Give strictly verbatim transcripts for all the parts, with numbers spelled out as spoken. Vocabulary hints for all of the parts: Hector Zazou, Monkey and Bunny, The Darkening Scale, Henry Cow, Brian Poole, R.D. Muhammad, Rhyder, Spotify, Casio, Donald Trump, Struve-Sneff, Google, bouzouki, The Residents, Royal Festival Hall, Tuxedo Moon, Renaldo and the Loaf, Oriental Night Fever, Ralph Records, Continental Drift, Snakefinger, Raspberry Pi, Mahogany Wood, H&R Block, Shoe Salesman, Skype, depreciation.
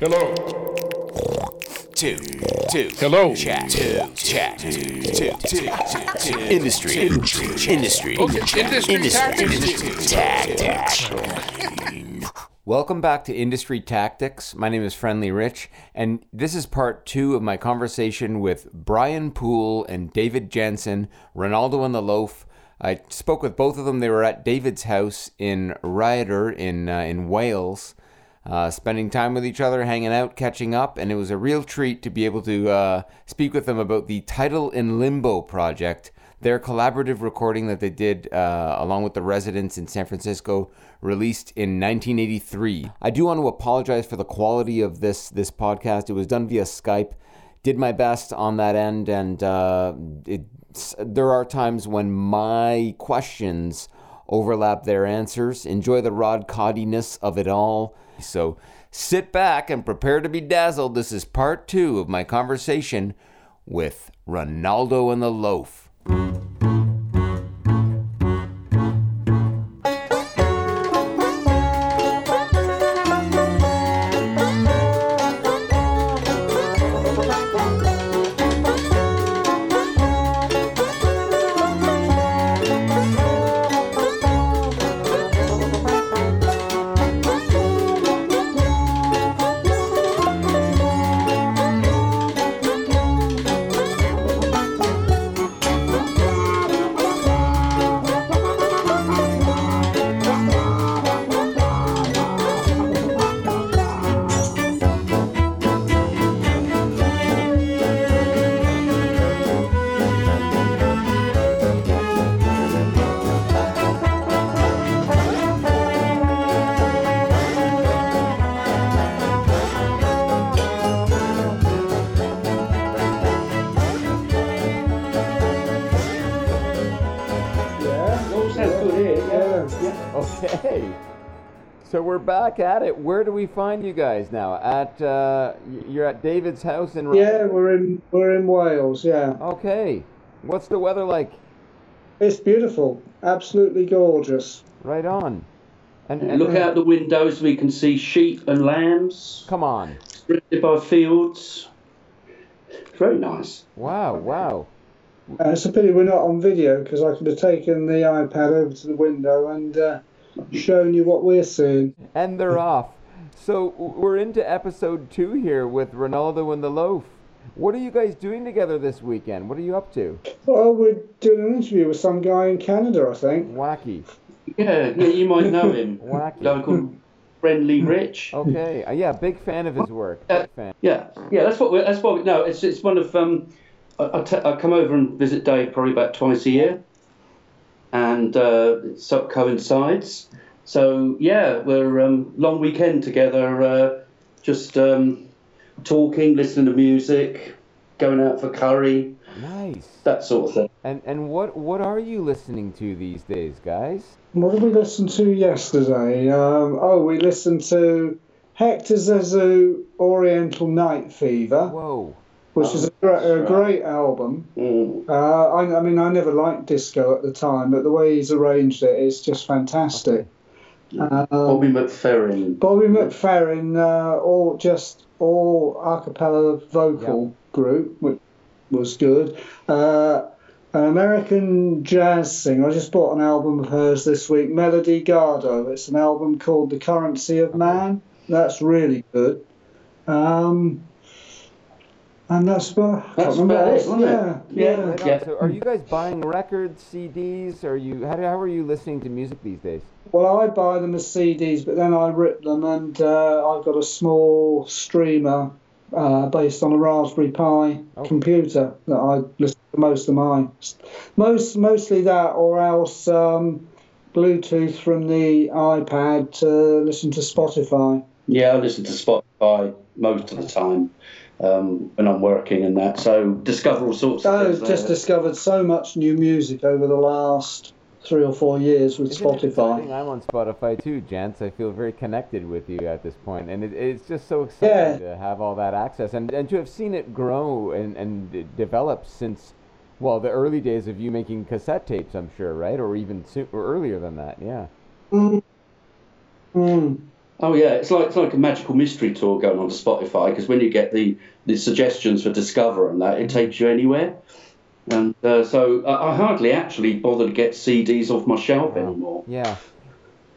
Hello. Two, two. Hello. Chat. Two, chat. Two, two, two, two. Industry. Industry. Industry. Okay. Industry. Industry. Tactics. Welcome back to Industry Tactics. My name is Friendly Rich, and this is part two of my conversation with Brian Poole and David Jensen, Renaldo and the Loaf. I spoke with both of them. They were at David's house in Rhyder in uh, in Wales. Uh, spending time with each other, hanging out, catching up, and it was a real treat to be able to uh, speak with them about the Title in Limbo project, their collaborative recording that they did uh, along with The Residents in San Francisco, released in nineteen eighty-three. I do want to apologize for the quality of this this podcast. It was done via Skype. Did my best on that end, and uh, it, there are times when my questions overlap their answers. Enjoy the Rod Coddiness of it all. So sit back and prepare to be dazzled. This is part two of my conversation with Renaldo and the Loaf. So we're back at it. Where do we find you guys now? At uh, you're at David's house in. Yeah, we're in we're in Wales. Yeah. Okay. What's the weather like? It's beautiful. Absolutely gorgeous. Right on. And, and look out the windows. We can see sheep and lambs. Come on. Surrounded by fields. It's very nice. Wow! Wow. Uh, it's a pity we're not on video because I could have taken the iPad over to the window and. Uh, showing you what we're seeing. And they're off. So we're into episode two here with Renaldo and the Loaf. What are you guys doing together this weekend? What are you up to? Well, we're doing an interview with some guy in Canada, I think. Wacky. Yeah, you might know him. Wacky. Local Friendly Rich. Okay, yeah, big fan of his work. Uh, big fan. Yeah, yeah, that's what we're, that's what we, no, it's it's one of, um, I, I, t- I come over and visit Dave probably about twice a year. And uh, it sort of coincides. So yeah, we're um, long weekend together, uh, just um, talking, listening to music, going out for curry, nice, that sort of thing. And and what what are you listening to these days, guys? What did we listen to yesterday? Um, oh, we listened to Hector Zazou, Oriental Night Fever. Whoa. Which is a great, a great album. Mm. Uh, I, I mean, I never liked disco at the time, but the way he's arranged it is just fantastic. Okay. Um, Bobby McFerrin. Bobby McFerrin, uh, all just all a cappella vocal yeah. group, which was good. Uh, an American jazz singer. I just bought an album of hers this week, Melody Gardot. It's an album called The Currency of Man. That's really good. Um... And that's what I that's about it, wasn't yeah, it? Yeah, yeah. Right yeah. So are you guys buying records, C Ds? Or are you how, how are you listening to music these days? Well, I buy them as C Ds, but then I rip them, and uh, I've got a small streamer uh, based on a Raspberry Pi oh. computer that I listen to most of mine. Most mostly that, or else um, Bluetooth from the iPad to listen to Spotify. Yeah, I listen to Spotify most of the time. Um, when I'm working and that, so discover all sorts of oh, things. I've just discovered so much new music over the last three or four years with Isn't Spotify. I'm on Spotify too, gents. I feel very connected with you at this point, and it, it's just so exciting yeah. to have all that access and, and to have seen it grow and, and develop since, well, the early days of you making cassette tapes, I'm sure, right? Or even so, or earlier than that, yeah. Mm. Mm. Oh yeah, it's like it's like a magical mystery tour going on to Spotify, because when you get the, the suggestions for Discover and that, it takes you anywhere. And uh, so I, I hardly actually bother to get C Ds off my shelf yeah. anymore. Yeah.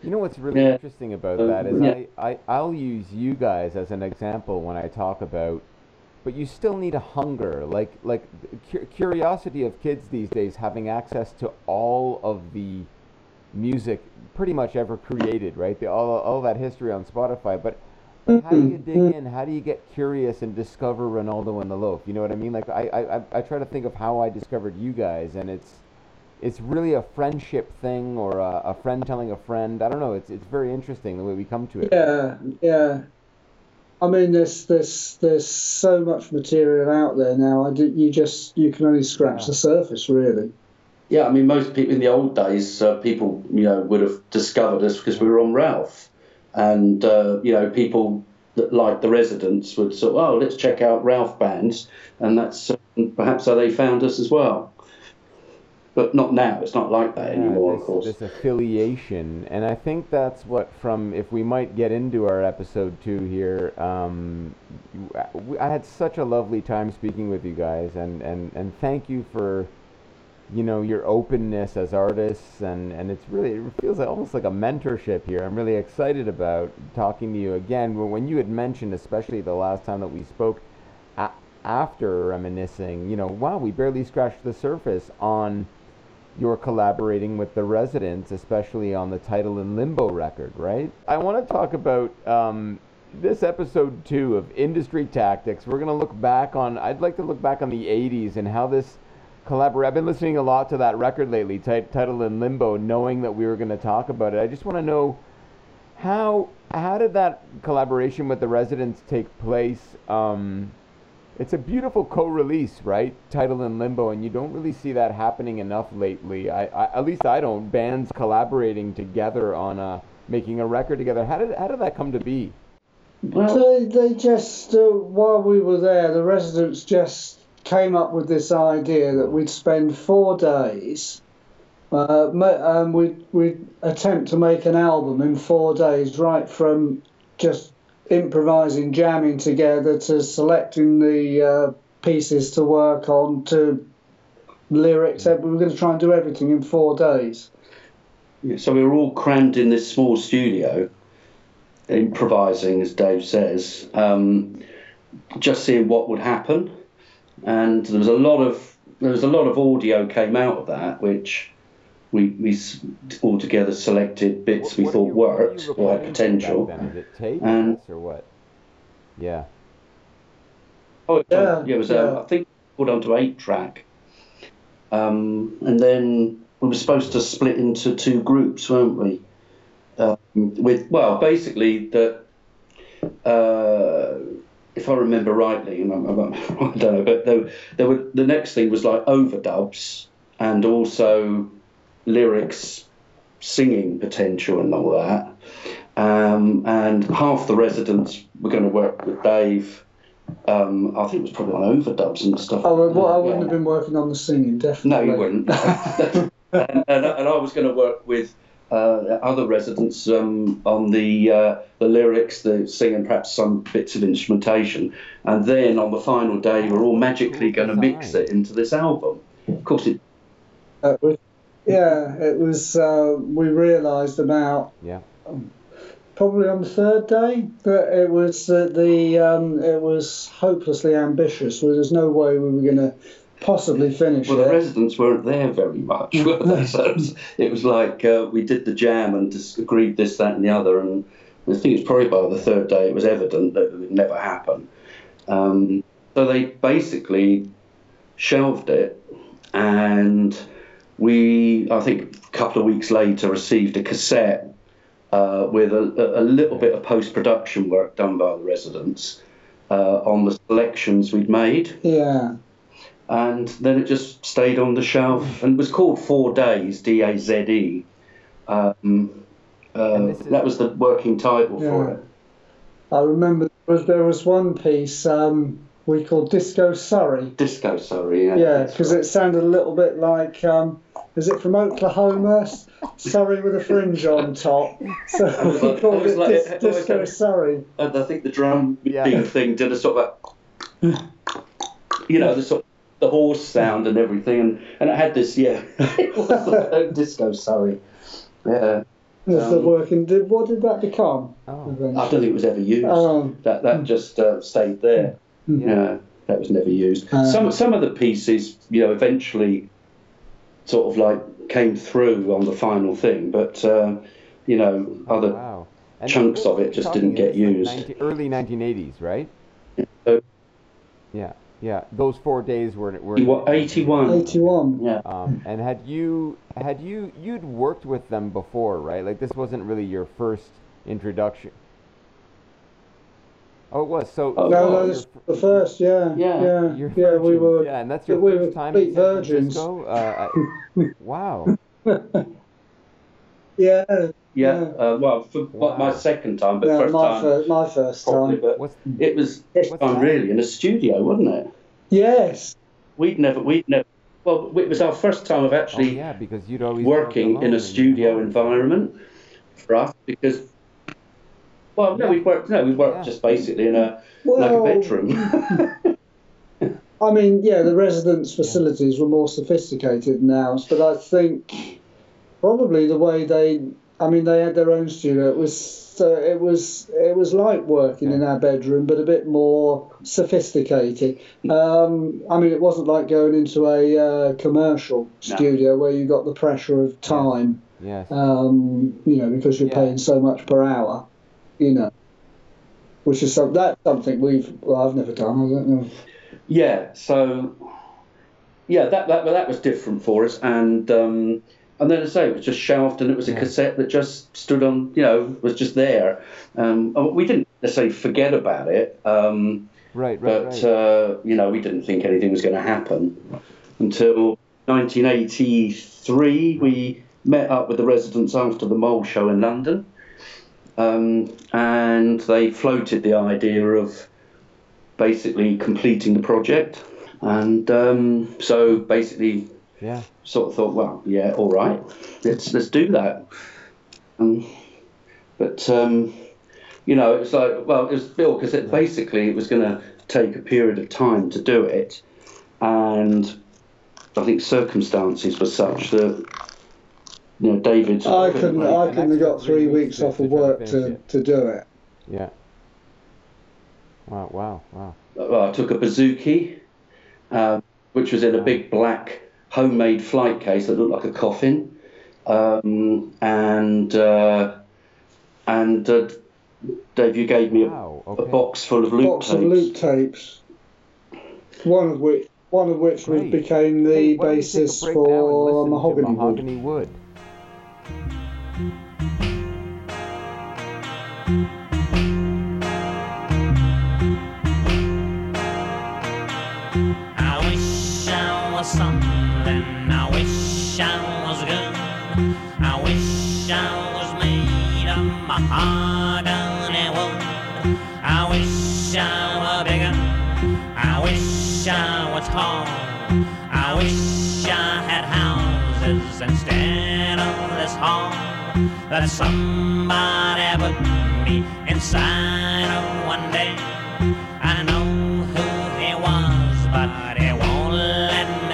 You know what's really yeah. interesting about uh, that is yeah. I, I, I'll use you guys as an example when I talk about, but you still need a hunger, like like cu- curiosity of kids these days having access to all of the music pretty much ever created, right? The, all all that history on Spotify, but, but how do you dig in? How do you get curious and discover Renaldo and the Loaf? You know what I mean? Like I, I, I try to think of how I discovered you guys, and it's it's really a friendship thing, or a, a friend telling a friend. I don't know. It's it's very interesting the way we come to it. Yeah, yeah. I mean, there's there's there's so much material out there now. I do, you just you can only scratch the surface, really. Yeah, I mean, most people in the old days, uh, people you know would have discovered us because we were on Ralph, and uh, you know people that like the Residents would sort of, oh, let's check out Ralph bands, and that's uh, perhaps how they found us as well. But not now. It's not like that anymore, yeah, this, of course. This affiliation, and I think that's what from, if we might get into our episode two here, um, I had such a lovely time speaking with you guys, and, and, and thank you for, you know, your openness as artists, and, and it's really, it feels like, almost like a mentorship here. I'm really excited about talking to you again. When you had mentioned, especially the last time that we spoke, after reminiscing, you know, wow, we barely scratched the surface on... You're collaborating with the Residents, especially on the Title in Limbo record, right? I want to talk about um, this episode two of Industry Tactics. We're going to look back on, I'd like to look back on the eighties and how this collaboration, I've been listening a lot to that record lately, t- Title in Limbo, knowing that we were going to talk about it. I just want to know how, how did that collaboration with the Residents take place? Um, It's a beautiful co-release, right? Title in Limbo, and you don't really see that happening enough lately. I, I at least I don't. Bands collaborating together on a, making a record together. How did how did that come to be? Well, they they just uh, while we were there, the Residents just came up with this idea that we'd spend four days, uh, um, we'd we'd attempt to make an album in four days, right from just improvising, jamming together, to selecting the uh, pieces to work on, to lyrics. We were going to try and do everything in four days. Yeah, so we were all crammed in this small studio, improvising, as Dave says, um, just seeing what would happen. And there was a lot of there was a lot of audio came out of that, which we we all together selected bits what, we what thought you, worked or had potential. Did it take and or what? Yeah. Oh yeah, yeah it was. Yeah. A, I think we put onto eight track, um, and then we were supposed to split into two groups, weren't we? Um, with well, basically that. Uh, if I remember rightly, and I, I don't know, but there, there were the next thing was like overdubs and also lyrics, singing potential and all that, um, and half the Residents were going to work with Dave. Um, I think it was probably on overdubs and stuff. Oh, well, I wouldn't yeah. have been working on the singing, definitely. No, you wouldn't. and, and, and I was going to work with uh, other Residents um, on the uh, the lyrics, the singing, perhaps some bits of instrumentation, and then on the final day, we're all magically going to mix it into this album. Of course, it. Uh, Yeah, it was, uh, we realised about yeah. um, probably on the third day that it was uh, the um, it was hopelessly ambitious. Well, there's no way we were going to possibly finish well, it. Well, the Residents weren't there very much, were they? So it was, it was like uh, we did the jam and just agreed this, that and the other. And I think it's probably by the third day it was evident that it would never happen. Um, so they basically shelved it, and we, I think, a couple of weeks later, received a cassette uh, with a, a little bit of post-production work done by the Residents uh, on the selections we'd made. Yeah. And then it just stayed on the shelf and was called Four Days, D A Z E. Um, uh, is... That was the working title yeah. for it. I remember there was, there was one piece... Um... we call Disco Surrey. Disco Surrey, yeah. Yeah, because right. It sounded a little bit like um, Is it from Oklahoma? Surrey with a fringe on top. So we called it, it, like, dis- it disco like, Surrey. And I think the drum yeah. beating thing did a sort of, you know, the sort of, the horse sound and everything, and, and it had this, yeah, it was like disco Surrey. Yeah. That's um, the working. Did, what did that become? Oh. I don't think it was ever used. Um, that that just uh, stayed there. Mm-hmm. Yeah, that was never used. Um, some some of the pieces, you know, eventually, sort of like came through on the final thing, but uh, you know, other oh, wow. chunks of it just didn't get used. Like nineteen, early nineteen eighties, right? So, yeah. Yeah, those four days were were eighty-one. eighty-one, yeah. Um, and had you had you you'd worked with them before, right? Like this wasn't really your first introduction. Oh, it was. So oh, no, oh, was the first, yeah, yeah, yeah. yeah, yeah we were. Yeah, and that's your we first time in San Francisco. Uh, I, wow. Yeah. Yeah, uh, well, for, wow. my second time, but yeah, first my time. First, my first probably, time. But what's, it was first time that? Really in a studio, wasn't it? Yes. We'd never, we'd never. Well, it was our first time of actually oh, yeah, because you'd always working in a studio environment for us because. Well, no, yeah. we worked. No, we worked yeah. just basically in a well, like a bedroom. I mean, yeah, the residence facilities were more sophisticated now, but I think probably the way they. I mean, they had their own studio. It was uh, it was it was like working yeah. in our bedroom, but a bit more sophisticated. Um, I mean, it wasn't like going into a uh, commercial no. studio where you got the pressure of time. Yes. yes. Um, you know, because you're yeah. paying so much per hour. You know, which is some, that's something we've well, I've never done. I don't know. Yeah. So yeah, that that well, that was different for us, and. Um, And then I say it was just shelved, and it was a cassette that just stood on, you know, was just there. Um, we didn't necessarily forget about it, um, right? Right. But right. Uh, you know, we didn't think anything was going to happen until nineteen eighty-three. We met up with the residents after the Mole Show in London, um, and they floated the idea of basically completing the project, and um, so basically. Yeah. Sort of thought, well, yeah, all right, let's let's do that. Um, but um, you know, it's like, well, it was built because it basically it was going to take a period of time to do it, and I think circumstances were such that you know, David. I couldn't. I couldn't have got three weeks off of work to to do it. Yeah. Wow! Wow! Wow! Well, I took a bouzouki, uh, which was in a big black. Homemade flight case that looked like a coffin, um, and uh, and uh, Dave, you gave me a, wow, okay. a box full of loop box tapes. Box of loop tapes. One of which, one of which Great. became the hey, basis for Mahogany, to Mahogany Wood. Wood. Something I wish I was good. I wish I was made of mahogany wood. I wish I were bigger. I wish I were tall. I wish I had houses instead of this hall. That somebody put me inside of one day. I know who he was, but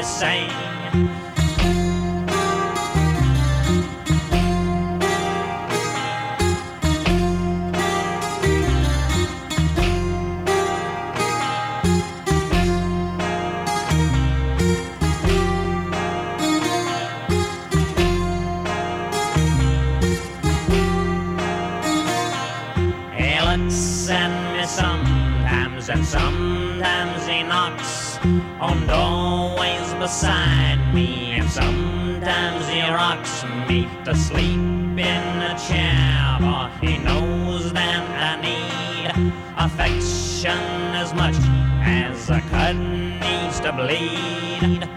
say he looks at me sometimes and sometimes he knocks on doorways beside me, and sometimes he rocks me to sleep in a chair, but he knows that I need affection as much as a cut needs to bleed.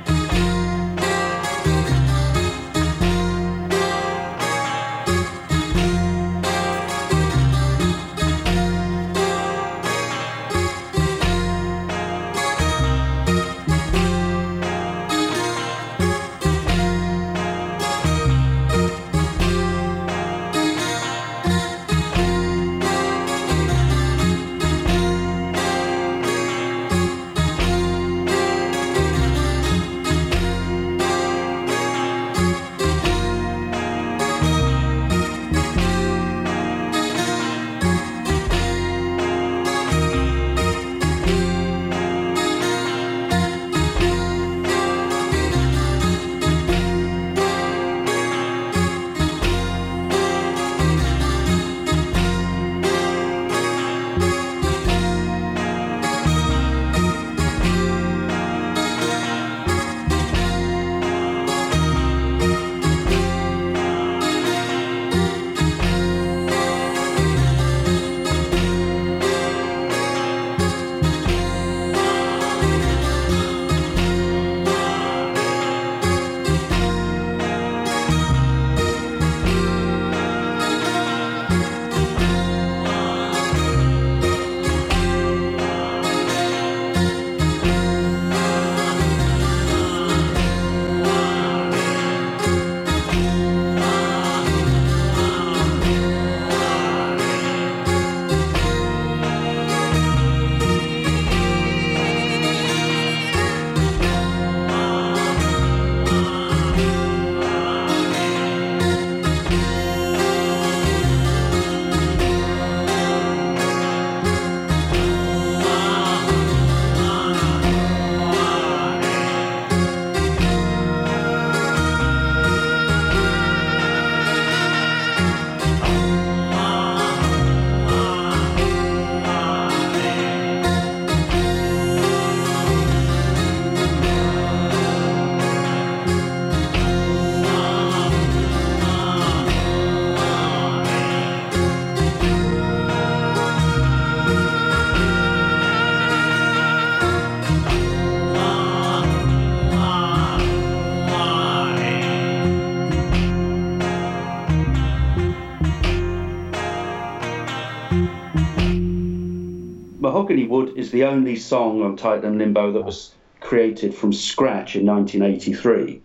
Mahogany Wood is the only song on Title in Limbo that was created from scratch in nineteen eighty-three.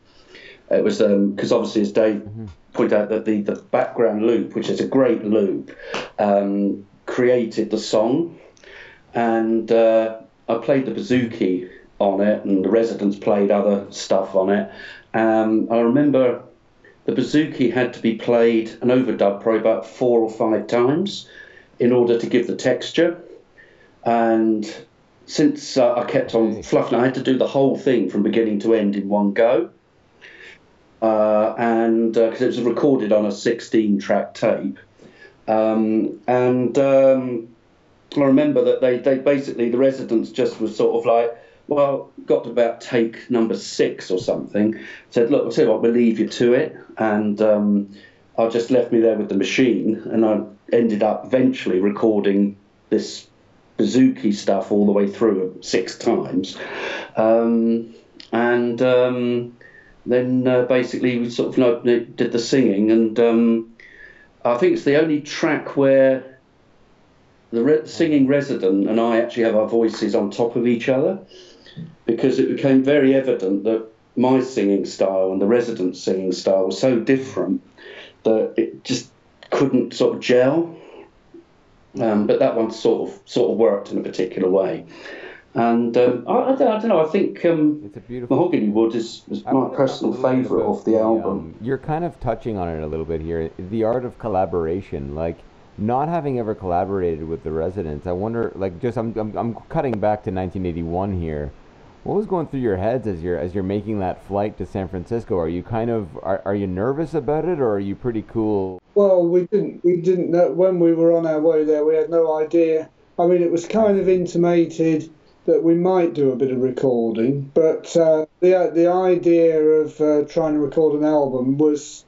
It was because um, obviously, as Dave mm-hmm. pointed out, that the, the background loop, which is a great loop, um, created the song. And uh, I played the bouzouki on it, and the Residents played other stuff on it. Um, I remember the bouzouki had to be played and overdubbed probably about four or five times in order to give the texture. And since uh, I kept on fluffing, I had to do the whole thing from beginning to end in one go. Uh, and because uh, it was recorded on a sixteen track tape, um, and um, I remember that they, they basically, the Residents just was sort of like, well, got to about take number six or something, said, look, I'll tell you what, we'll leave you to it, and um, I just left me there with the machine, and I ended up eventually recording this bouzouki stuff all the way through six times, um, and um, Then uh, basically we sort of did the singing, and um, I think it's the only track where the re- singing Resident and I actually have our voices on top of each other, because it became very evident that my singing style and the Resident's singing style was so different that it just couldn't sort of gel. Um, but that one sort of sort of worked in a particular way. And um, I, I, don't, I don't know, I think um, Mahogany Wood is, is my personal favourite of the album. Um, you're kind of touching on it a little bit here, the art of collaboration. Like, not having ever collaborated with the Residents, I wonder, like, just I'm, I'm I'm cutting back to nineteen eighty-one here. What was going through your heads as you're as you're making that flight to San Francisco? Are you kind of are, are you nervous about it, or are you pretty cool? Well, we didn't we didn't know when we were on our way there. We had no idea. I mean, it was kind of intimated that we might do a bit of recording, but uh, the the idea of uh, trying to record an album was,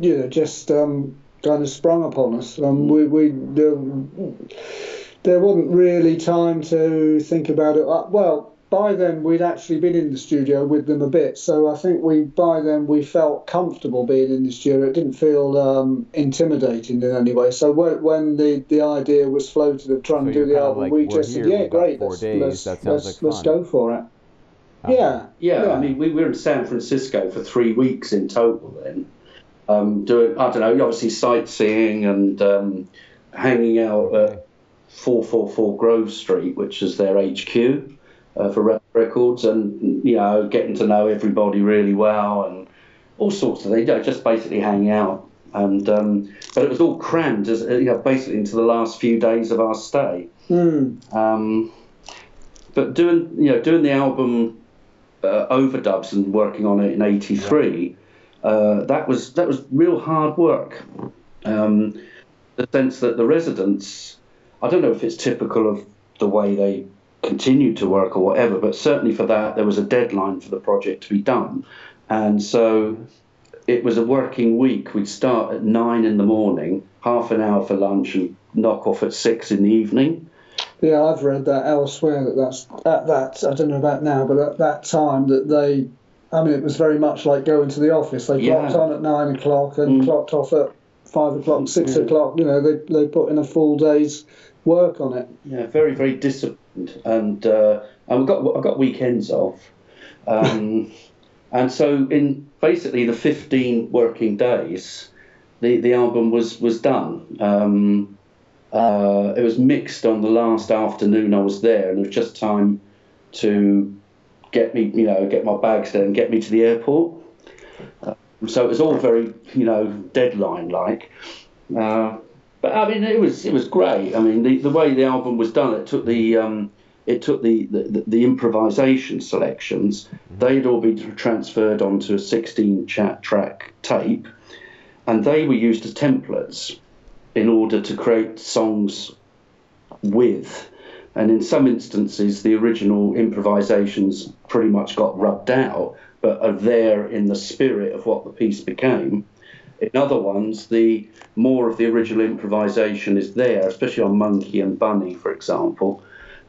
you know, just um, kind of sprung upon us. Um, we we there, there wasn't really time to think about it. Uh, well, by then we'd actually been in the studio with them a bit, so I think we by then we felt comfortable being in the studio. It didn't feel um, intimidating in any way. So when, when the, the idea was floated of trying so to do the album, like, we just said, yeah, great, let's let's, let's, like let's go for it. Uh-huh. Yeah, yeah, yeah. I mean, we were in San Francisco for three weeks in total then, um, doing, I don't know, obviously sightseeing and um, hanging out at four forty-four Grove Street, which is their H Q. Uh, for Ralph Records, and, you know, getting to know everybody really well and all sorts of things, you know, just basically hanging out. And um, but it was all crammed, as you know, basically into the last few days of our stay. Mm. Um, but doing, you know, doing the album uh, overdubs and working on it in eighty-three, uh, that was that was real hard work. Um, the sense that the Residents, I don't know if it's typical of the way they continued to work or whatever, but certainly for that there was a deadline for the project to be done, and so it was a working week. We'd start at nine in the morning, half an hour for lunch, and knock off at six in the evening. Yeah, I've read that elsewhere, that that's at that, I don't know about now, but at that time that they, I mean, it was very much like going to the office. They clocked yeah. on at nine o'clock and mm. clocked off at five o'clock, six yeah. o'clock. You know, they they put in a full day's work on it. Yeah, very very disciplined. And uh, and we got I got weekends off, um, and so in basically the fifteen working days, the, the album was was done. Um, uh, it was mixed on the last afternoon I was there, and it was just time to get me, you know, get my bags there and get me to the airport. Uh, so it was all very, you know, deadline like. Uh, But I mean, it was it was great. I mean, the, the way the album was done, it took the um, it took the, the, the improvisation selections. They'd all been transferred onto a sixteen track tape, and they were used as templates in order to create songs with. And in some instances, the original improvisations pretty much got rubbed out, but are there in the spirit of what the piece became. In other ones, the more of the original improvisation is there, especially on Monkey and Bunny, for example.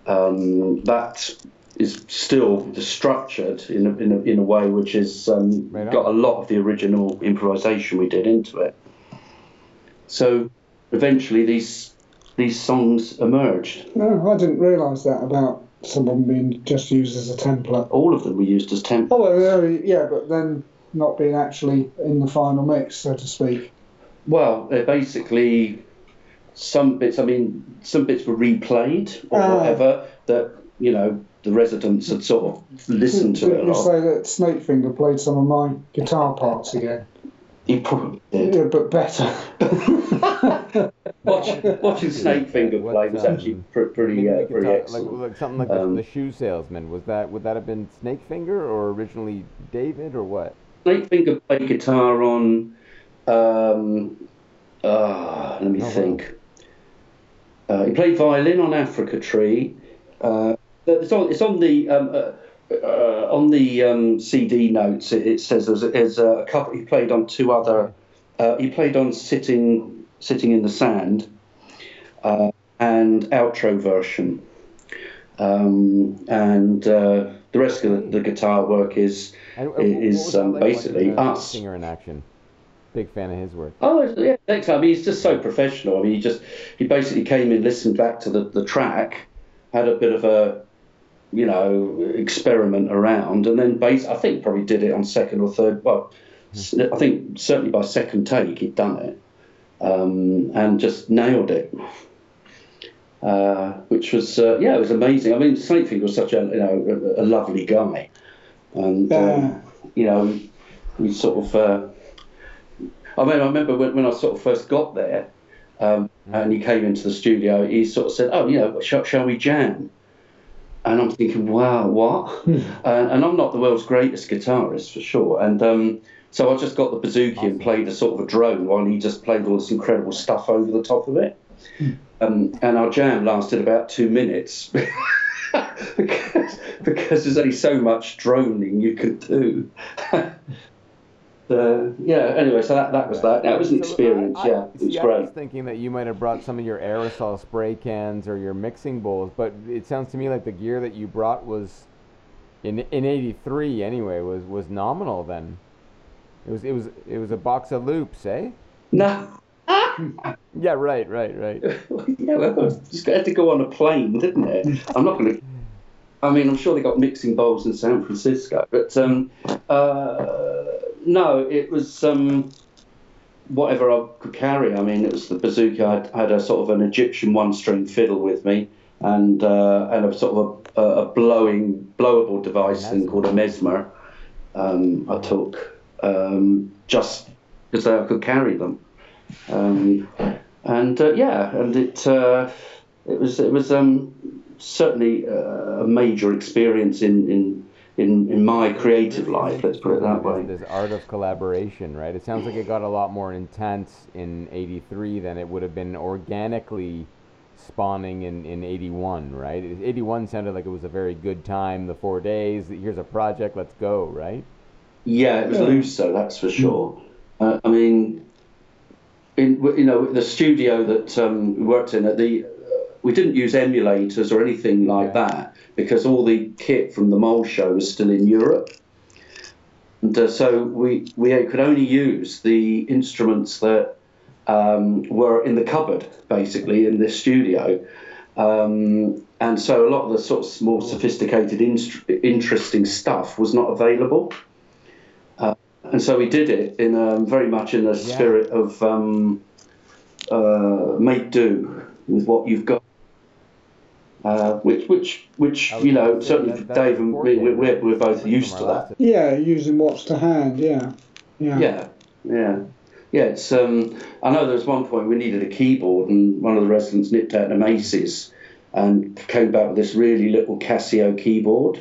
Um, that is still structured in a, in a, in a way which has um, right got a lot of the original improvisation we did into it. So eventually these these songs emerged. No, I didn't realise that about someone being just used as a template. All of them were used as templates. Oh, well, yeah, but then not being actually in the final mix, so to speak. Well, they're basically some bits, I mean, some bits were replayed or uh, whatever that, you know, the residents had sort of listened did, to did it a lot. Did you say that Snakefinger played some of my guitar parts again? He probably did. Yeah, but better. watching, watching Snakefinger play was actually pretty, uh, pretty guitar, excellent. Like, like something like um, the Shoe Salesman, was that, would that have been Snakefinger or originally David or what? Snakefinger played guitar on, um, uh, let me oh, think. Uh, he played violin on Africa Tree. Uh, it's, on, it's on the... Um, uh, Uh, on the um, C D notes, it, it says there's, there's a couple. He played on two other. Uh, he played on Sitting, Sitting in the Sand, uh, and outro version. Um, and uh, the rest of the, the guitar work is and, is um, like basically us. Singer in action. Big fan of his work. Oh yeah, I mean he's just so professional. I mean he just he basically came in, listened back to the, the track, had a bit of a, you know, experiment around, and then base. I think probably did it on second or third. Well, I think certainly by second take he'd done it, um, and just nailed it, uh, which was uh, yeah, it was amazing. I mean, Snakefinger was such a you know a, a lovely guy, and yeah. um, you know, we sort of. Uh, I mean, I remember when, when I sort of first got there, um, and he came into the studio. He sort of said, "Oh, you know, shall, shall we jam?" And I'm thinking, wow, what? uh, and I'm not the world's greatest guitarist, for sure. And um, so I just got the bouzouki and played a sort of a drone while he just played all this incredible stuff over the top of it. Um, and our jam lasted about two minutes because, because there's only so much droning you could do. Uh, yeah, anyway, so that, that was that. That was an experience, I, I, yeah. It was yeah, great. I was thinking that you might have brought some of your aerosol spray cans or your mixing bowls, but it sounds to me like the gear that you brought was, in in eighty-three anyway, was, was nominal then. It was it was, it was a box of loops, eh? No. yeah, right, right, right. yeah, well, it just had to go on a plane, didn't it? I'm not going to... I mean, I'm sure they got mixing bowls in San Francisco, but... um. Uh, No, it was um, whatever I could carry. I mean, it was the bazooka. I had a sort of an Egyptian one-string fiddle with me, and uh, and a sort of a, a blowing, blowable device thing called a mesmer. Um, I took um, just because I could carry them, um, and uh, yeah, and it uh, it was it was um, certainly a major experience in. in In, in my creative life, let's put it that way. This art of collaboration, right? It sounds like it got a lot more intense in eighty-three than it would have been organically spawning in, in eighty-one, right? eighty-one sounded like it was a very good time, the four days, here's a project, let's go, right? Yeah, it was looser, that's for sure. Uh, I mean, in, you know, the studio that um, we worked in at the... We didn't use emulators or anything like yeah. that because all the kit from the Mole Show was still in Europe, and uh, so we we could only use the instruments that um, were in the cupboard, basically in this studio, um, and so a lot of the sort of more sophisticated, in- interesting stuff was not available, uh, and so we did it in a, very much in the yeah. spirit of um, uh, make do with what you've got. Uh, which, which, which, you know, certainly that, for Dave and me, we're, we're, we're both used to that. Yeah, using what's to hand, yeah. Yeah, yeah, yeah. yeah it's, um, I know there was one point we needed a keyboard and one of the residents nipped out the Macy's and came back with this really little Casio keyboard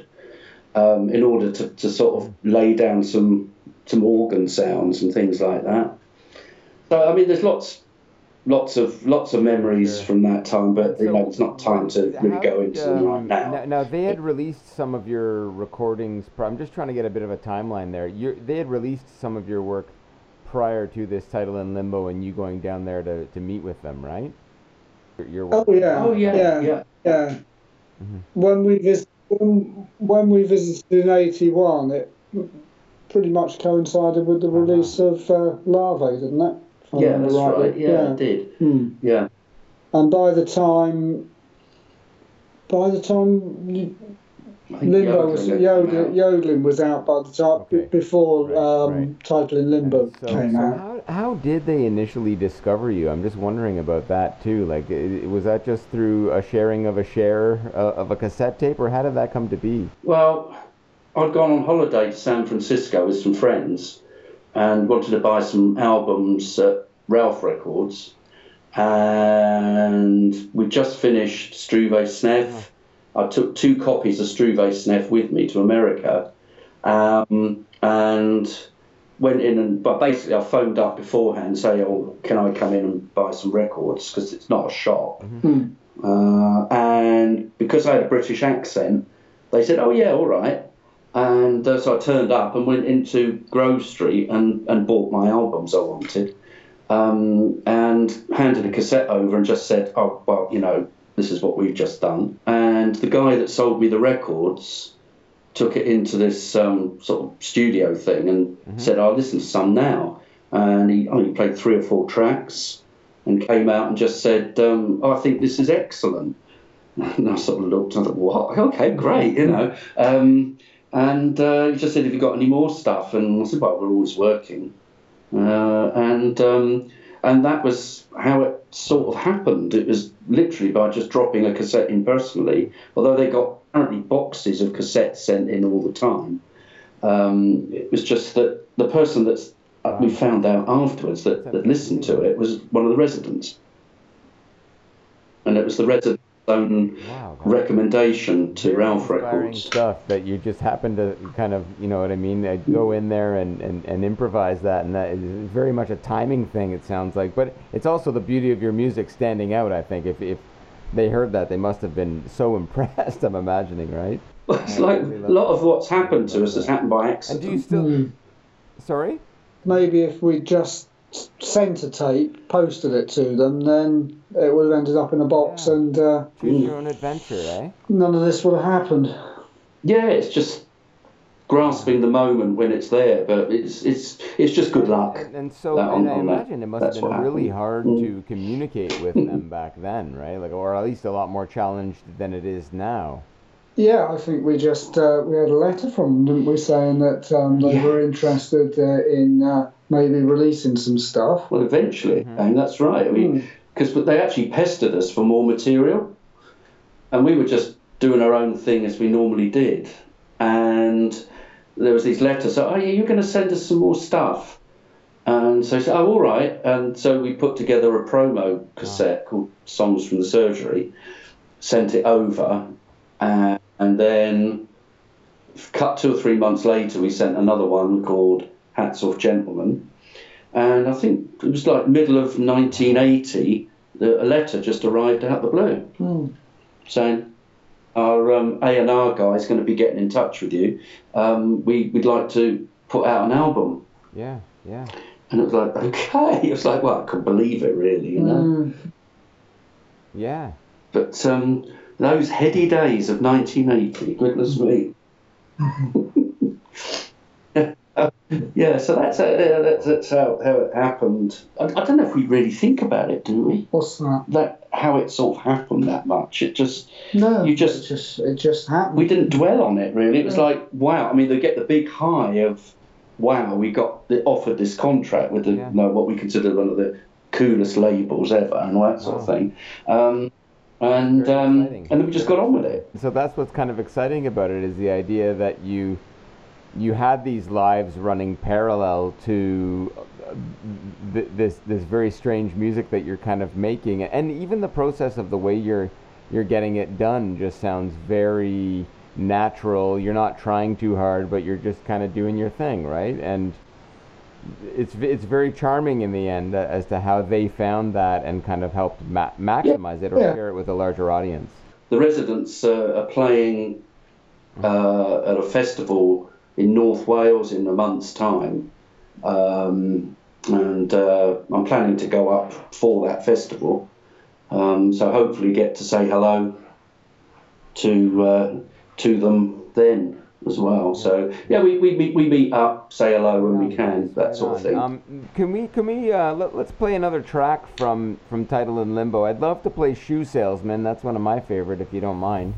um, in order to, to sort of lay down some, some organ sounds and things like that. So, I mean, there's lots... Lots of lots of memories yeah. from that time, but so, you know, it's not time to really how, go into um, them now. now. Now they had released some of your recordings. I'm just trying to get a bit of a timeline there. You're, they had released some of your work prior to this Title in Limbo, and you going down there to, to meet with them, right? Your, your oh yeah, oh yeah, yeah, yeah. yeah. Mm-hmm. When we vis- when, when we visited in eighty-one, it pretty much coincided with the release uh-huh. of uh, Larvae, didn't it? Yeah, that's right. Yeah, yeah, it did. Hmm. Yeah. and by the time by the time Limbo was yodeling, yodeling was out by the time okay. before right, um, right. Title in Limbo so, came so out. How, how did they initially discover you? I'm just wondering about that too. Like, it, was that just through a sharing of a share uh, of a cassette tape, or how did that come to be? Well, I'd gone on holiday to San Francisco with some friends and wanted to buy some albums at Ralph Records, and we just finished Struve-Sneff. Oh. I took two copies of Struve-Sneff with me to America, um, and went in and but basically I phoned up beforehand saying, "Oh, can I come in and buy some records?" Because it's not a shop. Mm-hmm. uh, and because I had a British accent, they said, "Oh yeah, all right." And uh, so I turned up and went into Grove Street and and bought my albums I wanted, um, and handed a cassette over and just said, "Oh well, you know, this is what we've just done." And the guy that sold me the records took it into this um, sort of studio thing and mm-hmm. said, "I'll listen to some now." And he only played three or four tracks and came out and just said, um, "Oh, I think this is excellent." And I sort of looked and I thought, "What? Okay, great, you know." Um, and uh, he just said, "Have you got any more stuff?" And I said, "Well, we're always working." Uh, and... Um, And that was how it sort of happened. It was literally by just dropping a cassette in personally, although they got apparently boxes of cassettes sent in all the time. Um, it was just that the person that wow. we found out afterwards that, that listened to it was one of the residents. And it was the resident's own wow, recommendation to Ralph Records. Stuff that you just happened to kind of, you know what I mean, I'd go in there and, and, and improvise that, and that is very much a timing thing, it sounds like. But it's also the beauty of your music standing out, I think. If if they heard that, they must have been so impressed, I'm imagining, right? Well, it's like really a lot that. of what's happened to us has happened by accident. And do you still... Mm. Sorry? Maybe if we just sent a tape, posted it to them, then it would have ended up in a box yeah. and... Uh, Choose your own adventure, eh? None of this would have happened. Yeah, it's just grasping the moment when it's there, but it's it's it's just good luck. And, and so, and I imagine it must have been really hard to communicate with them back then, right? Like, or at least a lot more challenged than it is now. Yeah, I think we just, uh, we had a letter from them, didn't we, saying that um, they yes. were interested uh, in uh, maybe releasing some stuff. Well, eventually, mm-hmm. and that's right. I mean, because they actually pestered us for more material, and we were just doing our own thing as we normally did. And there was these letters, so, "Oh, yeah, you're going to send us some more stuff." And so I said, "Oh, all right." And so we put together a promo cassette wow. called Songs from the Surgery, sent it over, and And then, cut two or three months later, we sent another one called Hats Off Gentlemen. And I think it was like middle of nineteen eighty, the, a letter just arrived out the blue mm. saying, "Our um, A and R guy is going to be getting in touch with you. Um, we, we'd like to put out an album." Yeah, yeah. And it was like, okay. It was like, well, I couldn't believe it, really, you know. Mm. Yeah. But... um. Those heady days of nineteen eighty, goodness me. Yeah, so that's, uh, that's, that's how, how it happened. I, I don't know if we really think about it, do we? What's that? That how it sort of happened that much. It just no, you just it just it just happened. We didn't dwell on it really. It was yeah. like wow. I mean, they get the big high of wow. We got the, offered this contract with the yeah. you know, what we consider one of the coolest labels ever and all that sort oh. of thing. Um, And um, and then we just got on with it. So that's what's kind of exciting about it is the idea that you you had these lives running parallel to th- this this very strange music that you're kind of making, and even the process of the way you're you're getting it done just sounds very natural. You're not trying too hard, but you're just kind of doing your thing, right? And It's it's very charming in the end uh, as to how they found that and kind of helped ma- maximize yeah, it or yeah. share it with a larger audience. The Residents uh, are playing uh, at a festival in North Wales in a month's time, um, and uh, I'm planning to go up for that festival. Um, so hopefully get to say hello to uh, to them then. as well. So yeah, we we meet, we meet up, say hello when yeah, we can, that right sort on. of thing. Um, can we can we uh, let, let's play another track from from Title in Limbo. I'd love to play Shoe Salesman. That's one of my favorite, if you don't mind.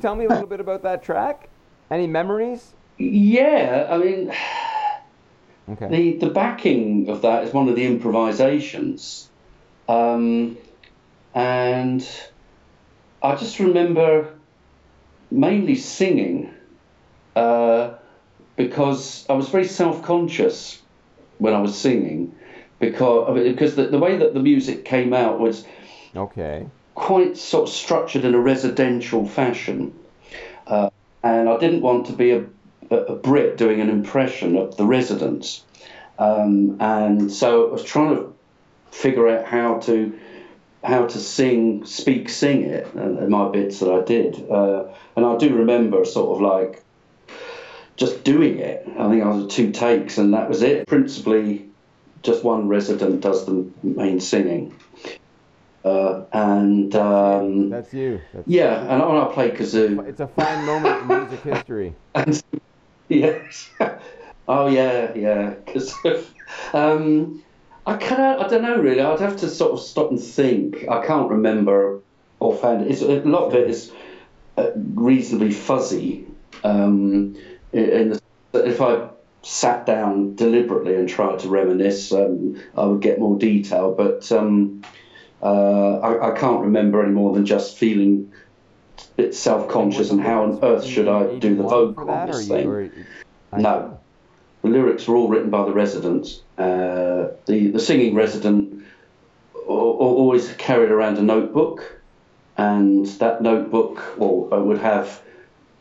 Tell me a little bit about that track. Any memories? Yeah, I mean, okay. the, the backing of that is one of the improvisations. Um, and I just remember mainly singing uh, because I was very self-conscious when I was singing because, because the, the way that the music came out was... Okay. Quite sort of structured in a residential fashion, uh, and I didn't want to be a, a Brit doing an impression of The Residents, um, and so I was trying to figure out how to how to sing, speak, sing it, and, and my bits that I did. Uh, and I do remember sort of like just doing it. I think I was two takes and that was it. Principally, just one resident does the main singing. Uh, and um, that's you. That's yeah, you. And I played kazoo. It's a fine moment in music history. And, yes. Oh yeah, yeah. Kazoo. Um, I cannot. I don't know really. I'd have to sort of stop and think. I can't remember offhand. It's a lot of it is uh, reasonably fuzzy. Um, in the, if I sat down deliberately and tried to reminisce, um, I would get more detail. But um, uh, I, I can't remember any more than just feeling a bit self-conscious and how on earth should I do the vocal on this thing? No. The lyrics were all written by the residents. Uh, the, the singing resident always carried around a notebook, and that notebook well, would have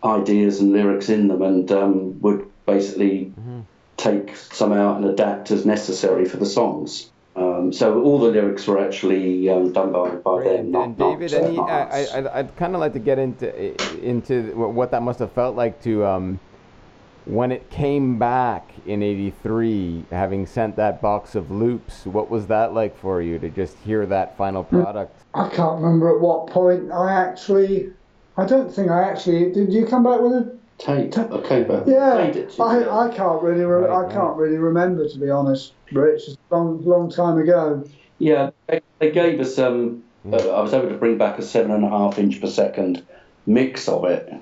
ideas and lyrics in them, and um, would basically mm-hmm. take some out and adapt as necessary for the songs. Um, so all the lyrics were actually um, done by, by them. Not, and David, not, any, uh, not I, I, I'd kind of like to get into into what that must have felt like to... Um, when it came back in eighty-three, having sent that box of loops, what was that like for you to just hear that final product? I can't remember at what point I actually, I don't think I actually, did you come back with a tape? Ta- okay, but yeah, it, I, I can't really, re- right, I right. can't really remember, to be honest, Rich. It's a long, long time ago. Yeah, they gave us, um, mm. uh, I was able to bring back a seven and a half inch per second mix of it,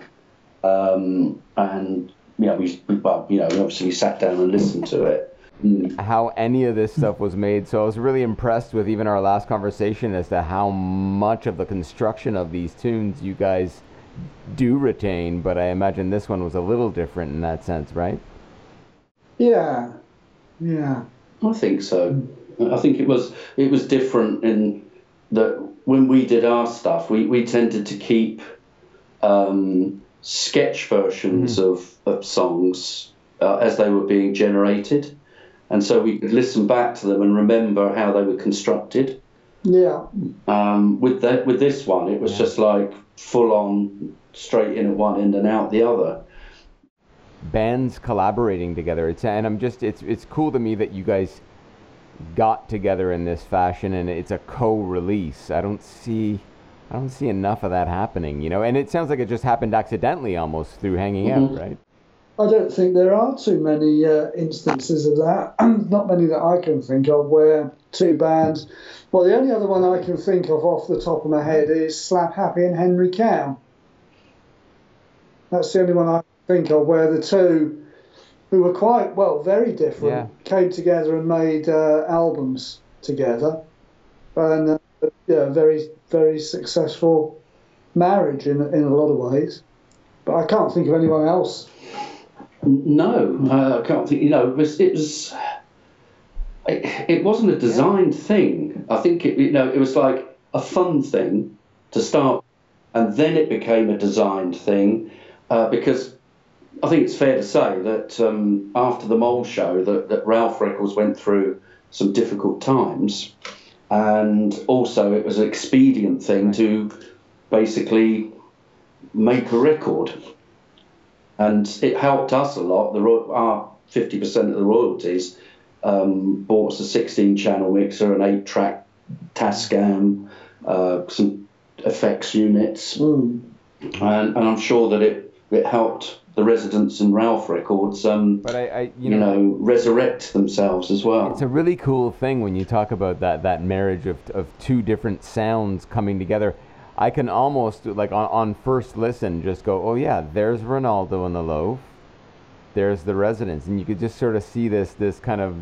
um, and yeah, we, we, well, you know, we obviously sat down and listened to it. Mm. How any of this stuff was made. So I was really impressed with even our last conversation as to how much of the construction of these tunes you guys do retain. But I imagine this one was a little different in that sense, right? Yeah, yeah. I think so. I think it was it was different in that when we did our stuff, we, we tended to keep... Um, sketch versions mm-hmm. of, of songs uh, as they were being generated, and so we could listen back to them and remember how they were constructed. Yeah. Um, with that, with this one, it was yeah. just like full on, straight in at one end and out the other. Bands collaborating together. It's and I'm just it's it's cool to me that you guys got together in this fashion, and it's a co-release. I don't see. I don't see enough of that happening, you know, and it sounds like it just happened accidentally almost through hanging mm-hmm. out, right? I don't think there are too many uh, instances of that, not many that I can think of, where two bands... Well, the only other one I can think of off the top of my head is Slap Happy and Henry Cow. That's the only one I can think of where the two, who were quite, well, very different, yeah. came together and made uh, albums together. And... Uh, yeah, very, very successful marriage in in a lot of ways, but I can't think of anyone else. No, uh, I can't think. You know, it was it, was, it, it wasn't a designed yeah. thing. I think it, you know, it was like a fun thing to start, and then it became a designed thing, uh, because I think it's fair to say that um, after the Mole Show, that, that Ralph Records went through some difficult times. And also it was an expedient thing right. to basically make a record. And it helped us a lot. The ro- our fifty percent of the royalties um, bought us a sixteen-channel mixer, an eight-track Tascam, uh, some effects units. Mm. And, and I'm sure that it, it helped the Residents and Ralph Records, um, but I, I, you, you know, know, resurrect themselves as well. It's a really cool thing when you talk about that that marriage of of two different sounds coming together. I can almost, like, on, on first listen, just go, oh yeah, there's Renaldo and the Loaf, there's the Residents, and you could just sort of see this this kind of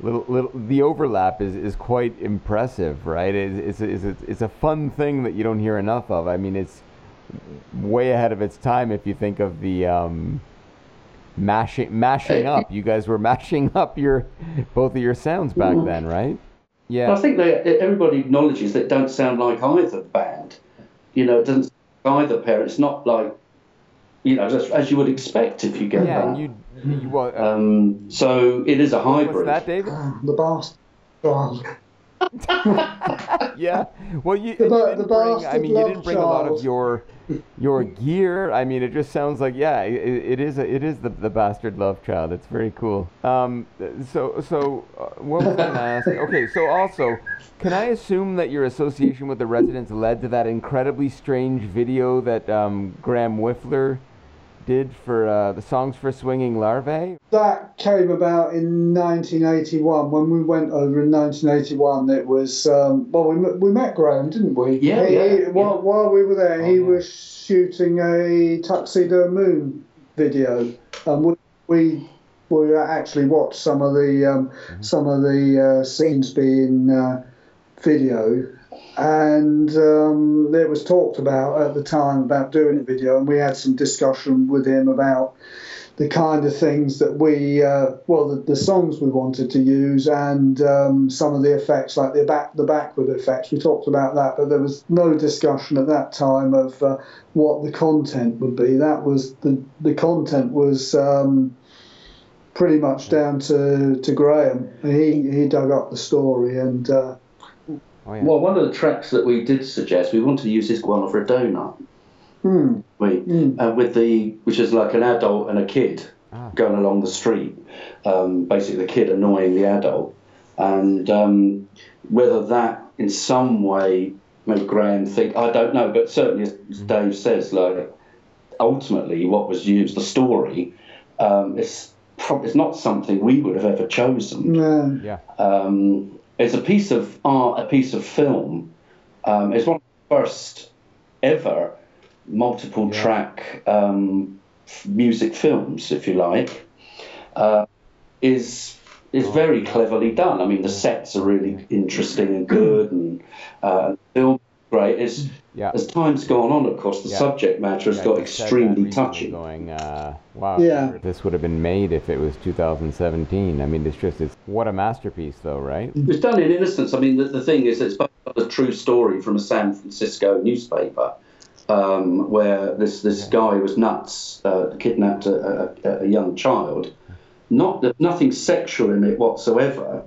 little little the overlap is, is quite impressive, right? It, it's it's it's it's a fun thing that you don't hear enough of. I mean, it's way ahead of its time if you think of the um, mashing mashing up. You guys were mashing up your both of your sounds back then, right? Yeah. But I think they, everybody acknowledges that it don't sound like either band. You know, it doesn't sound like either pair. It's not like, you know, just as you would expect if you get yeah, that. Yeah, you, you well, uh, um, so it is a hybrid. What's that, David? The Bastard Child. Yeah. Well, you, the, you the didn't bring, I mean, you didn't bring Charles. a lot of your your gear. I mean, it just sounds like, yeah, it, it is. A, it is the the bastard love child. It's very cool. Um. So so uh, what was I going to ask? Okay. So also, can I assume that your association with The Residents led to that incredibly strange video that um, Graeme Whifler did for uh, the Songs for Swinging Larvae? That came about in nineteen eighty-one. When we went over in nineteen eighty-one, it was, um, well, we, we met Graeme, didn't we? Yeah, he, yeah, he, yeah. While, while we were there, oh, he yeah. was shooting a Tuxedo Moon video. And we we, we actually watched some of the, um, mm-hmm. some of the uh, scenes being uh, videoed. And um, it was talked about at the time about doing a video, and we had some discussion with him about the kind of things that we, uh, well, the, the songs we wanted to use, and um, some of the effects, like the back, the backward effects. We talked about that, but there was no discussion at that time of uh, what the content would be. That was the the content was um, pretty much down to to Graeme. He he dug up the story and. Uh, Oh, yeah. Well, one of the tracks that we did suggest, we wanted to use this guano for a donut. Mm. We, mm. Uh, with the, which is like an adult and a kid ah. going along the street. Um, basically, the kid annoying the adult. And um, whether that, in some way, made Graeme think, I don't know, but certainly, as mm. Dave says, like, ultimately, what was used, the story, um, it's, pro- it's not something we would have ever chosen. No. Yeah. Um, It's a piece of art, a piece of film. Um, it's one of the first ever multiple yeah. track um, f- music films, if you like. Uh, is is very cleverly done. I mean, the sets are really interesting and good, and uh, the film is great. It's, yeah. As time's gone on, of course, the yeah. subject matter has yeah, got extremely touching. Going, uh, wow, yeah. This would have been made if it was two thousand seventeen. I mean, it's just, it's, what a masterpiece, though, right? It was done in innocence. I mean, the, the thing is, it's a true story from a San Francisco newspaper um, where this, this yeah. guy was nuts, uh, kidnapped a, a, a young child. Not nothing sexual in it whatsoever,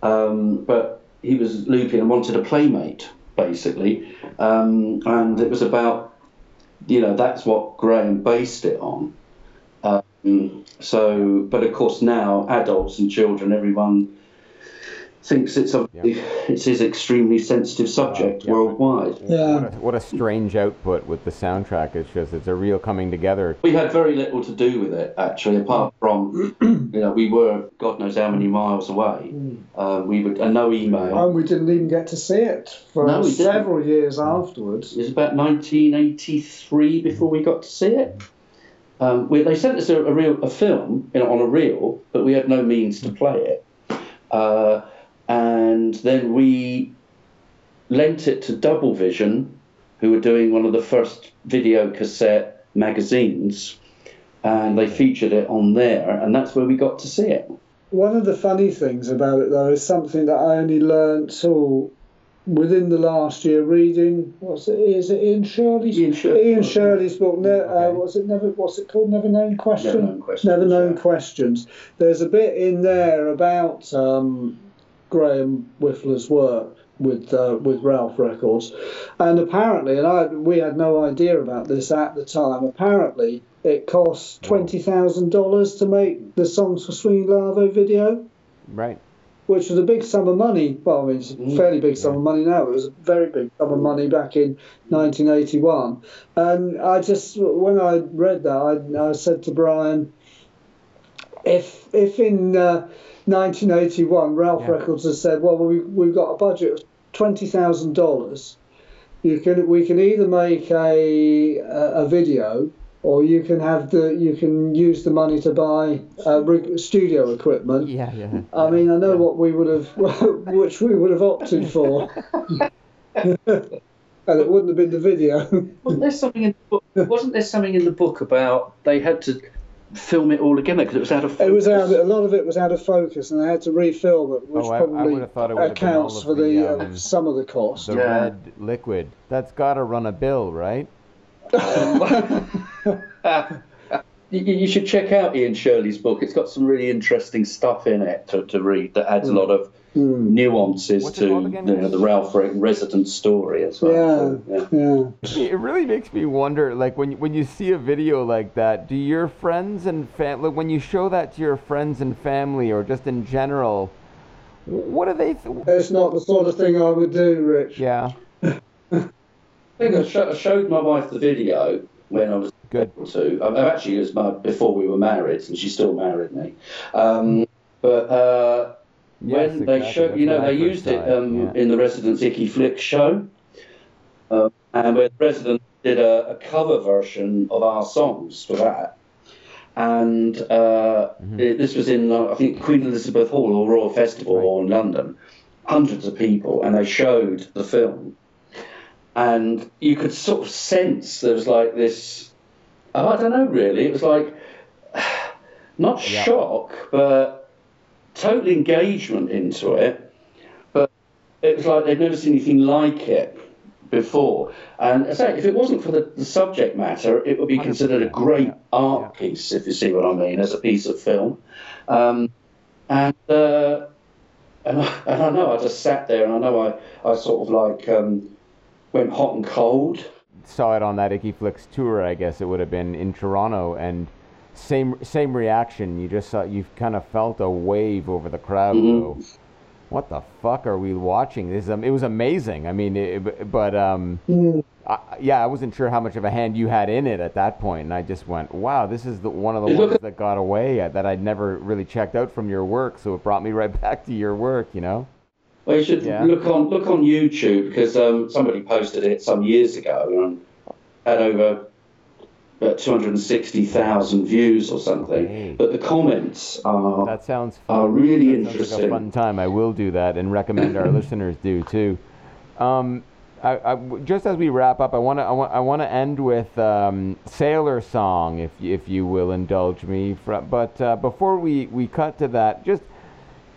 um, but he was looping and wanted a playmate. Basically, um, and it was about, you know, that's what Graeme based it on. Um, so, but of course now adults and children, everyone thinks it's a, yeah. it's his extremely sensitive subject uh, yeah. worldwide. Yeah. What a, what a strange output with the soundtrack. It's just, it's a real coming together. We had very little to do with it, actually, apart from, you know, we were God knows how many miles away. Mm. Uh, we would, and no email. And we didn't even get to see it for no, several didn't. years afterwards. It was about nineteen eighty-three before we got to see it. Um, we, they sent us a, a, reel, a film, you know, on a reel, but we had no means to play it. Uh, And then we lent it to Double Vision, who were doing one of the first video cassette magazines, and they featured it on there, and that's where we got to see it. One of the funny things about it, though, is something that I only learned all within the last year reading. What's it? Is it Ian Shirley's? Ian, Shir- Ian Shirley's book. Ne- okay. uh, what's it? Never. What's it called? Never Known Questions. Never Known Questions. Never Known yeah. Questions. There's a bit in there about. Um, Graeme Whifler's work with uh, with Ralph Records, and apparently, and I we had no idea about this at the time. Apparently, it cost twenty thousand dollars to make the Songs for Swinging Larvae video, right? Which was a big sum of money. Well, I mean, it's a fairly big sum of money now. It was a very big sum of money back in nineteen eighty one. And I just, when I read that, I, I said to Brian, if if in uh, nineteen eighty-one, Ralph yeah. Records has said, well, we, we've got a budget of twenty thousand dollars. You can we can either make a, a a video, or you can have the you can use the money to buy uh, re- studio equipment. Yeah, yeah. I yeah, mean, I know yeah. what we would have, which we would have opted for, and it wouldn't have been the video. Wasn't there something in the book, wasn't there something in the book about they had to film it all again because it was out of focus? It was out. A lot of it was out of focus, and I had to refilm it, which oh, I, probably I it accounts for the, the um, some of the cost. The yeah. red liquid. That's got to run a bill, right? you, you should check out Ian Shirley's book. It's got some really interesting stuff in it to, to read that adds mm. a lot of mm. nuances What's to you know, the Ralph Resident story as well. Yeah, so, yeah. yeah. It really makes me wonder, like, when when you see a video like that, do your friends and family, when you show that to your friends and family, or just in general, what do they think? It's not the sort of thing I would do, Rich. Yeah. I think I, sh I showed my wife the video when I was good. Two. I mean, actually, it was my, before we were married, and she still married me. Um, but uh, yes, when exactly. they showed, you know, they used side. it um, yeah. in the Residents' Icky Flix show, uh, and where the Residents did a, a cover version of our songs for that. And uh, mm-hmm. it, this was in, uh, I think, Queen Elizabeth Hall or Royal Festival right. Hall in London. Hundreds of people, and they showed the film. And you could sort of sense there was like this, oh, I don't know really, it was like, not yeah. shock, but total engagement into it. But it was like they'd never seen anything like it before. And as I say, if it wasn't for the, the subject matter, it would be considered a great yeah. art yeah. piece, if you see what I mean, as a piece of film. Um, and, uh, and, I, and I know I just sat there and I know I, I sort of like... Um, went hot and cold. Saw it on that Icky Flix tour, I guess it would have been in Toronto, and same same reaction. You just saw, you kind of felt a wave over the crowd. Mm-hmm. Go, what the fuck are we watching? This um, it was amazing. I mean, it, but um, mm. I, yeah, I wasn't sure how much of a hand you had in it at that point, and I just went, wow, this is the one of the ones that got away that I'd never really checked out from your work. So it brought me right back to your work, you know. Well, you should yeah. look on look on YouTube, because um, somebody posted it some years ago and had over about two hundred and sixty thousand views or something. Great. But the comments are that sounds fun. are really that interesting. Like a fun time. I will do that and recommend our listeners do too. Um, I, I, just as we wrap up, I want to I want I want to end with um, Sailor Song, if if you will indulge me. For, but uh, before we we cut to that, just.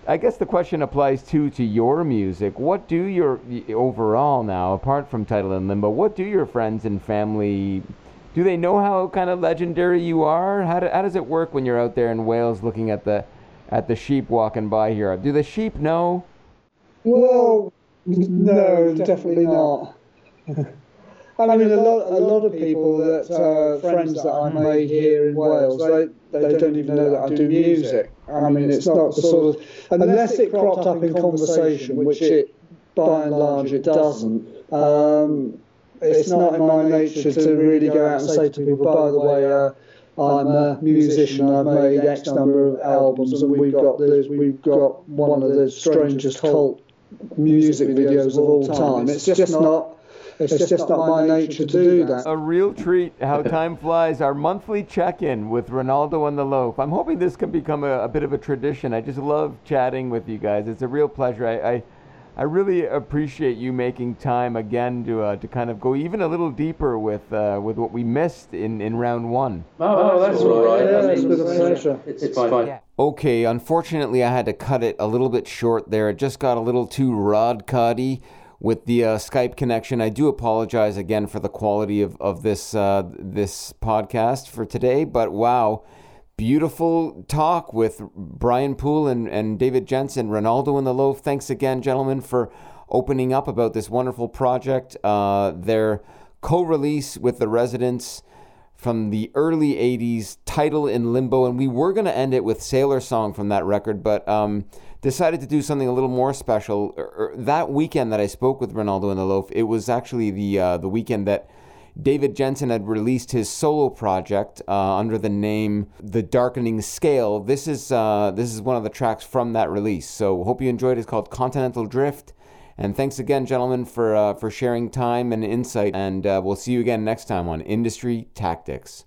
I guess the question applies too to your music. What do your overall now, apart from Title in Limbo, what do your friends and family, do they know how kind of legendary you are? How, do, how does it work when you're out there in Wales looking at the at the sheep walking by here? Do the sheep know? Well, no, definitely not. I mean, a lot a lot of people that uh, friends that I made here in Wales, they they don't even know that I do music. I mean, it's not the sort of, unless it cropped up in conversation, which it, by and large, it doesn't, um, it's not in my nature to really go out and say to people, by the way, uh, I'm a musician, I've made X number of albums, and we've got this, we've got one of the strangest cult music videos of all time. It's just not, It's, it's just, just not, not my nature, nature to do that. A real treat, how time flies, our monthly check-in with Renaldo and the Loaf. I'm hoping this can become a, a bit of a tradition. I just love chatting with you guys. It's a real pleasure. I I, I really appreciate you making time again to uh, to kind of go even a little deeper with uh, with what we missed in, in round one. Oh, oh that's all right. right. Yeah, I mean, it's been a pleasure. It's, it's fine. Yeah. Okay, unfortunately I had to cut it a little bit short there. It just got a little too Rod-Coddy with the uh, Skype connection. I do apologize again for the quality of, of this uh, this podcast for today, but wow, beautiful talk with Brian Poole and, and David Jensen, Renaldo and the Loaf. Thanks again, gentlemen, for opening up about this wonderful project, uh, their co-release with The Residents from the early eighties, Title in Limbo, and we were going to end it with Sailor Song from that record, but... Um, decided to do something a little more special. That weekend that I spoke with Renaldo and the Loaf, it was actually the uh, the weekend that David Jensen had released his solo project uh, under the name The Darkening Scale. This is uh, this is one of the tracks from that release. So hope you enjoyed it. It's called Continental Drift. And thanks again, gentlemen, for uh, for sharing time and insight. And uh, we'll see you again next time on Industry Tactics.